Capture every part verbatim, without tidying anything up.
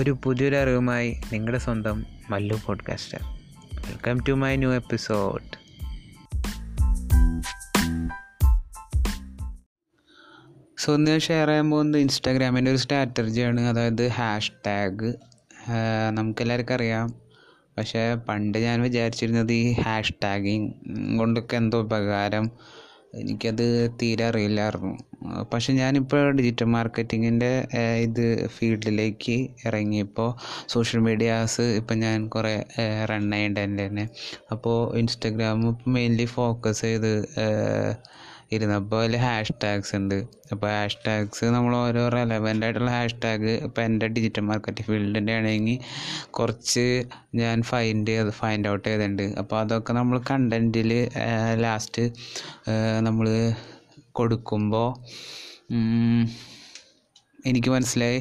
ഒരു പുതിയൊരു അറിവുമായി നിങ്ങളുടെ സ്വന്തം Mallu podcaster. Welcome to my new episode. So ഇന്ന് ഷെയർ ചെയ്യാൻ പോകുന്നത് ഇൻസ്റ്റാഗ്രാമിൻ്റെ ഒരു സ്ട്രാറ്റജിയാണ്, അതായത് ഹാഷ് ടാഗ്. നമുക്കെല്ലാവർക്കും അറിയാം, പക്ഷേ പണ്ട് ഞാൻ വിചാരിച്ചിരുന്നത് ഈ ഹാഷ് ടാഗിങ് കൊണ്ടൊക്കെ എന്തോ ഉപകാരം, എനിക്കത് തീരെ അറിയില്ലായിരുന്നു. പക്ഷെ ഞാനിപ്പോൾ ഡിജിറ്റൽ മാർക്കറ്റിങ്ങിൻ്റെ ഇത് ഫീൽഡിലേക്ക് ഇറങ്ങിയപ്പോൾ സോഷ്യൽ മീഡിയാസ് ഇപ്പം ഞാൻ കുറേ റൺ ചെയ്യേണ്ടതിൻ്റെ തന്നെ. അപ്പോൾ ഇൻസ്റ്റഗ്രാം മെയിൻലി ഫോക്കസ് ചെയ്ത് ഇരുന്നപ്പോൾ അതിൽ ഹാഷ് ടാഗ്സ് ഉണ്ട്. അപ്പോൾ ഹാഷ് ടാഗ്സ് നമ്മൾ ഓരോ റെലവൻ്റ് ആയിട്ടുള്ള ഹാഷ് ടാഗ്, ഇപ്പോൾ എൻ്റെ ഡിജിറ്റൽ മാർക്കറ്റ് ഫീൽഡിൻ്റെ ആണെങ്കിൽ കുറച്ച് ഞാൻ ഫൈൻഡ് ചെയ്ത് ഫൈൻഡ് ഔട്ട് ചെയ്തിട്ടുണ്ട്. അപ്പോൾ അതൊക്കെ നമ്മൾ കണ്ടൻറ്റിൽ ലാസ്റ്റ് നമ്മൾ കൊടുക്കുമ്പോൾ എനിക്ക് മനസ്സിലായി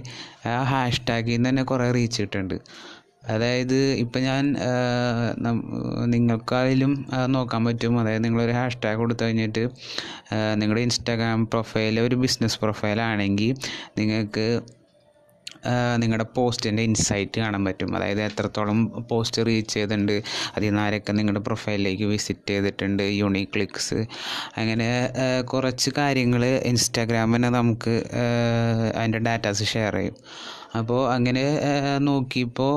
ആ ഹാഷ് ടാഗിൽ നിന്ന് തന്നെ കുറേ റീച്ച് കിട്ടുന്നുണ്ട്. അതായത് ഇപ്പം ഞാൻ നിങ്ങൾക്കായാലും നോക്കാൻ പറ്റും. അതായത് നിങ്ങളൊരു ഹാഷ് ടാഗ് കൊടുത്തു കഴിഞ്ഞിട്ട് നിങ്ങളുടെ ഇൻസ്റ്റാഗ്രാം പ്രൊഫൈൽ ഒരു ബിസിനസ് പ്രൊഫൈലാണെങ്കിൽ നിങ്ങൾക്ക് നിങ്ങളുടെ പോസ്റ്റിൻ്റെ ഇൻസൈറ്റ് കാണാൻ പറ്റും. അതായത് എത്രത്തോളം പോസ്റ്റ് റീച്ച് ചെയ്തിട്ടുണ്ട്, അതിനാരൊക്കെ നിങ്ങളുടെ പ്രൊഫൈലിലേക്ക് വിസിറ്റ് ചെയ്തിട്ടുണ്ട്, യൂണീക്ക് ക്ലിക്സ്, അങ്ങനെ കുറച്ച് കാര്യങ്ങൾ ഇൻസ്റ്റാഗ്രാമിനെ നമുക്ക് അതിൻ്റെ ഡാറ്റാസ് ഷെയർ ചെയ്യും. അപ്പോൾ അങ്ങനെ നോക്കിയപ്പോൾ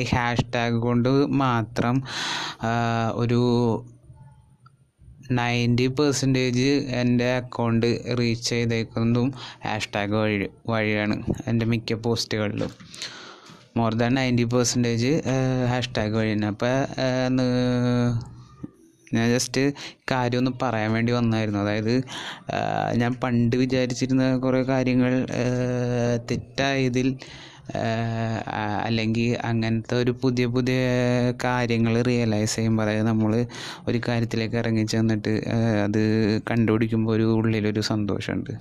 ഈ ഹാഷ് ടാഗ് കൊണ്ട് മാത്രം ഒരു നയൻറ്റി പെർസെൻറ്റേജ് എൻ്റെ അക്കൗണ്ട് റീച്ച് ചെയ്തേക്കുന്നതും ഹാഷ് ടാഗ് വഴി വഴിയാണ് എൻ്റെ മിക്ക പോസ്റ്റുകളിലും. More than ninety percentage hash tag വഴിയാണ്. അപ്പം ഞാൻ ജസ്റ്റ് കാര്യമൊന്ന് പറയാൻ വേണ്ടി വന്നായിരുന്നു. അതായത് ഞാൻ പണ്ട് വിചാരിച്ചിരുന്ന കുറേ കാര്യങ്ങൾ തെറ്റായതിൽ, അല്ലെങ്കിൽ അങ്ങനത്തെ ഒരു പുതിയ പുതിയ കാര്യങ്ങൾ റിയലൈസ് ചെയ്യുമ്പോൾ, അതായത് നമ്മൾ ഒരു കാര്യത്തിലേക്ക് ഇറങ്ങി ചെന്നിട്ട് അത് കണ്ടുപിടിക്കുമ്പോൾ ഒരു ഉള്ളിലൊരു സന്തോഷമുണ്ട്.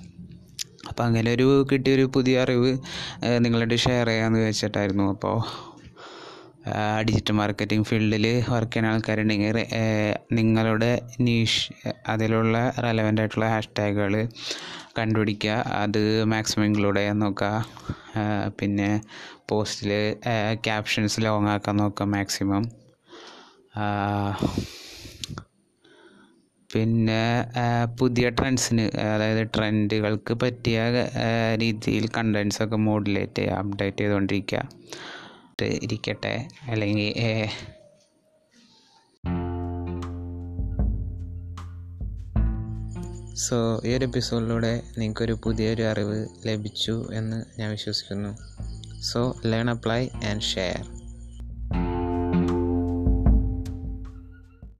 അപ്പോൾ അങ്ങനെ ഒരു കിട്ടിയൊരു പുതിയ അറിവ് നിങ്ങളോട് ഷെയർ ചെയ്യാമെന്ന് വെച്ചിട്ടായിരുന്നു. അപ്പോൾ ഡിജിറ്റൽ മാർക്കറ്റിംഗ് ഫീൽഡിൽ വർക്ക് ചെയ്യുന്ന ആൾക്കാരുണ്ടെങ്കിൽ നിങ്ങളുടെ നീഷ്, അതിലുള്ള റെലവൻ്റ് ആയിട്ടുള്ള ഹാഷ് ടാഗുകൾ കണ്ടുപിടിക്കുക, അത് മാക്സിമം ഇൻക്ലൂഡ് ചെയ്യാൻ നോക്കുക. പിന്നെ പോസ്റ്റിൽ ക്യാപ്ഷൻസ് ലോങ് ആക്കാൻ നോക്കുക മാക്സിമം. പിന്നെ പുതിയ ട്രെൻഡ്സിന്, അതായത് ട്രെൻഡുകൾക്ക് പറ്റിയ രീതിയിൽ കണ്ടൻസൊക്കെ മോഡുലേറ്റ് ചെയ്യുക, അപ്ഡേറ്റ് ചെയ്തുകൊണ്ടിരിക്കുക ഇരിക്കട്ടെ അല്ലെങ്കിൽ സോ ഈ ഒരു എപ്പിസോഡിലൂടെ നിങ്ങൾക്കൊരു പുതിയൊരു അറിവ് ലഭിച്ചു എന്ന് ഞാൻ വിശ്വസിക്കുന്നു. So learn, apply and share.